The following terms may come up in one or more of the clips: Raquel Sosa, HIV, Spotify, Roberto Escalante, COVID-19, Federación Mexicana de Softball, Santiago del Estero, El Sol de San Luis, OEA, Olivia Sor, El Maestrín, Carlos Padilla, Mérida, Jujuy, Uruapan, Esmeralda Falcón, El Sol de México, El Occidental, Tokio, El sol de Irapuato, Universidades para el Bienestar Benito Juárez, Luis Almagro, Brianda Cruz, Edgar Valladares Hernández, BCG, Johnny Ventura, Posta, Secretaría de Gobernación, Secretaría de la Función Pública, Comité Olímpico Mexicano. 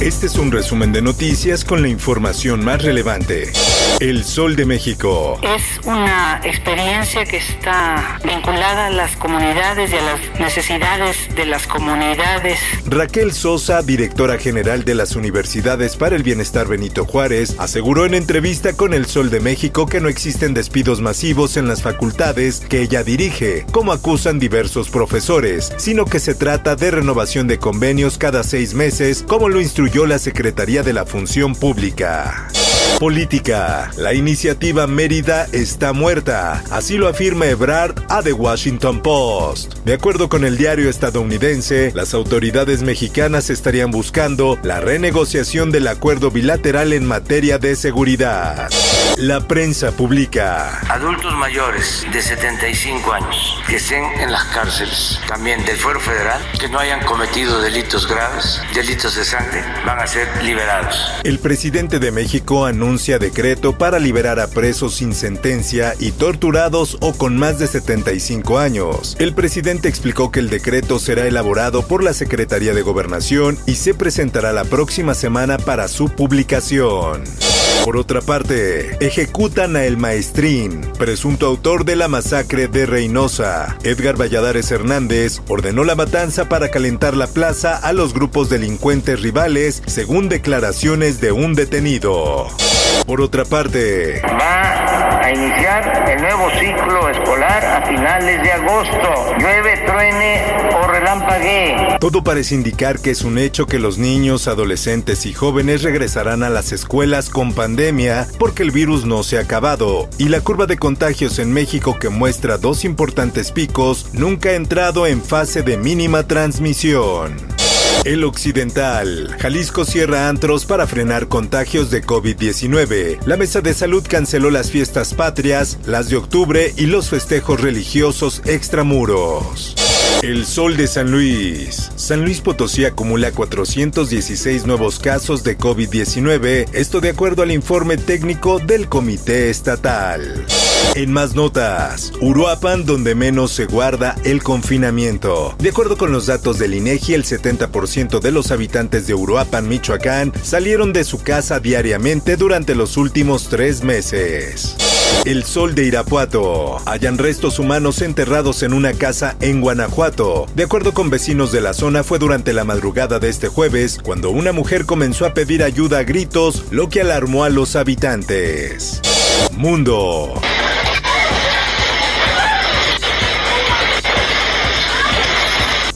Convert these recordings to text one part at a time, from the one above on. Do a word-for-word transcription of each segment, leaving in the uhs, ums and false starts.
Este es un resumen de noticias con la información más relevante. El Sol de México. Es una experiencia que está vinculada a las comunidades y a las necesidades de las comunidades. Raquel Sosa, directora general de las Universidades para el Bienestar Benito Juárez, aseguró en entrevista con El Sol de México que no existen despidos masivos en las facultades que ella dirige, como acusan diversos profesores, sino que se trata de renovación de convenios cada seis meses, como lo instruyó la Secretaría de la Función Pública. Política. La iniciativa Mérida está muerta, así lo afirma Ebrard a The Washington Post. De acuerdo con el diario estadounidense, las autoridades mexicanas estarían buscando la renegociación del acuerdo bilateral en materia de seguridad. La prensa publica. Adultos mayores de setenta y cinco años que estén en las cárceles, también del Fuero Federal, que no hayan cometido delitos graves, delitos de sangre, van a ser liberados. El presidente de México anuncia Anuncia decreto para liberar a presos sin sentencia y torturados o con más de setenta y cinco años. El presidente explicó que el decreto será elaborado por la Secretaría de Gobernación y se presentará la próxima semana para su publicación. Por otra parte, ejecutan a El Maestrín, presunto autor de la masacre de Reynosa. Edgar Valladares Hernández ordenó la matanza para calentar la plaza a los grupos delincuentes rivales, según declaraciones de un detenido. Por otra parte, va a iniciar el nuevo ciclo escolar a finales de agosto. Llueve, truene o relampaguee. Todo parece indicar que es un hecho que los niños, adolescentes y jóvenes regresarán a las escuelas con pandemia porque el virus no se ha acabado y la curva de contagios en México, que muestra dos importantes picos, nunca ha entrado en fase de mínima transmisión. El Occidental. Jalisco cierra antros para frenar contagios de covid diecinueve. La Mesa de Salud canceló las fiestas patrias, las de octubre y los festejos religiosos extramuros. El Sol de San Luis. San Luis Potosí acumula cuatrocientos dieciséis nuevos casos de covid diecinueve, esto de acuerdo al informe técnico del Comité Estatal. En más notas, Uruapan, donde menos se guarda el confinamiento. De acuerdo con los datos del INEGI, el setenta por ciento de los habitantes de Uruapan, Michoacán, salieron de su casa diariamente durante los últimos tres meses. El Sol de Irapuato. Hallan restos humanos enterrados en una casa en Guanajuato. De acuerdo con vecinos de la zona, fue durante la madrugada de este jueves cuando una mujer comenzó a pedir ayuda a gritos, lo que alarmó a los habitantes. Mundo.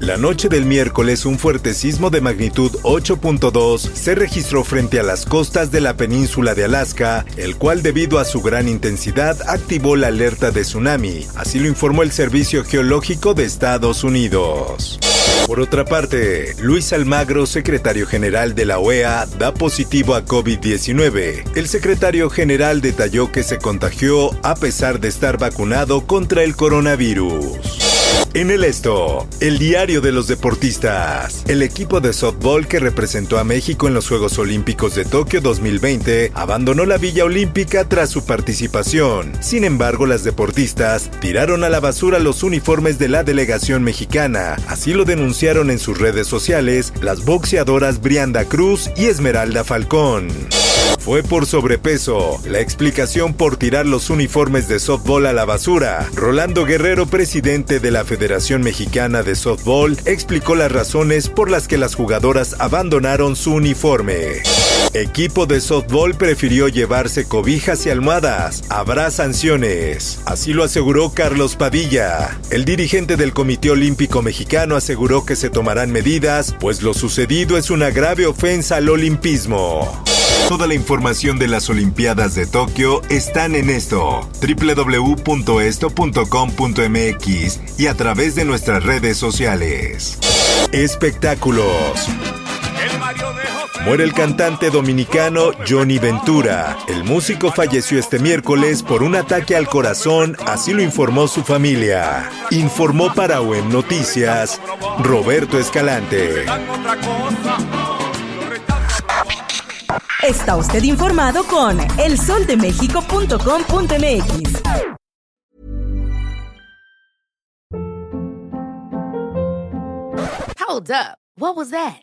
La noche del miércoles, un fuerte sismo de magnitud ocho punto dos se registró frente a las costas de la península de Alaska, el cual, debido a su gran intensidad, activó la alerta de tsunami. Así lo informó el Servicio Geológico de Estados Unidos. Por otra parte, Luis Almagro, secretario general de la O E A, da positivo a covid diecinueve. El secretario general detalló que se contagió a pesar de estar vacunado contra el coronavirus. En el esto, el diario de los deportistas. El equipo de softball que representó a México en los Juegos Olímpicos de Tokio dos mil veinte abandonó la Villa Olímpica tras su participación. Sin embargo, las deportistas tiraron a la basura los uniformes de la delegación mexicana. Así lo denunciaron en sus redes sociales las boxeadoras Brianda Cruz y Esmeralda Falcón. Fue por sobrepeso la explicación por tirar los uniformes de softball a la basura. Rolando Guerrero, presidente de la Federación Mexicana de Softball, explicó las razones por las que las jugadoras abandonaron su uniforme. Equipo de softball prefirió llevarse cobijas y almohadas. Habrá sanciones. Así lo aseguró Carlos Padilla. El dirigente del Comité Olímpico Mexicano aseguró que se tomarán medidas, pues lo sucedido es una grave ofensa al olimpismo. Toda la información de las Olimpiadas de Tokio están en esto, doble u doble u doble u punto esto punto com punto m x y a través de nuestras redes sociales. Espectáculos. Muere el cantante dominicano Johnny Ventura. El músico falleció este miércoles por un ataque al corazón, así lo informó su familia. Informó para O E M Noticias, Roberto Escalante. Está usted informado con el sol de méxico punto com punto m x. Hold up. What was that?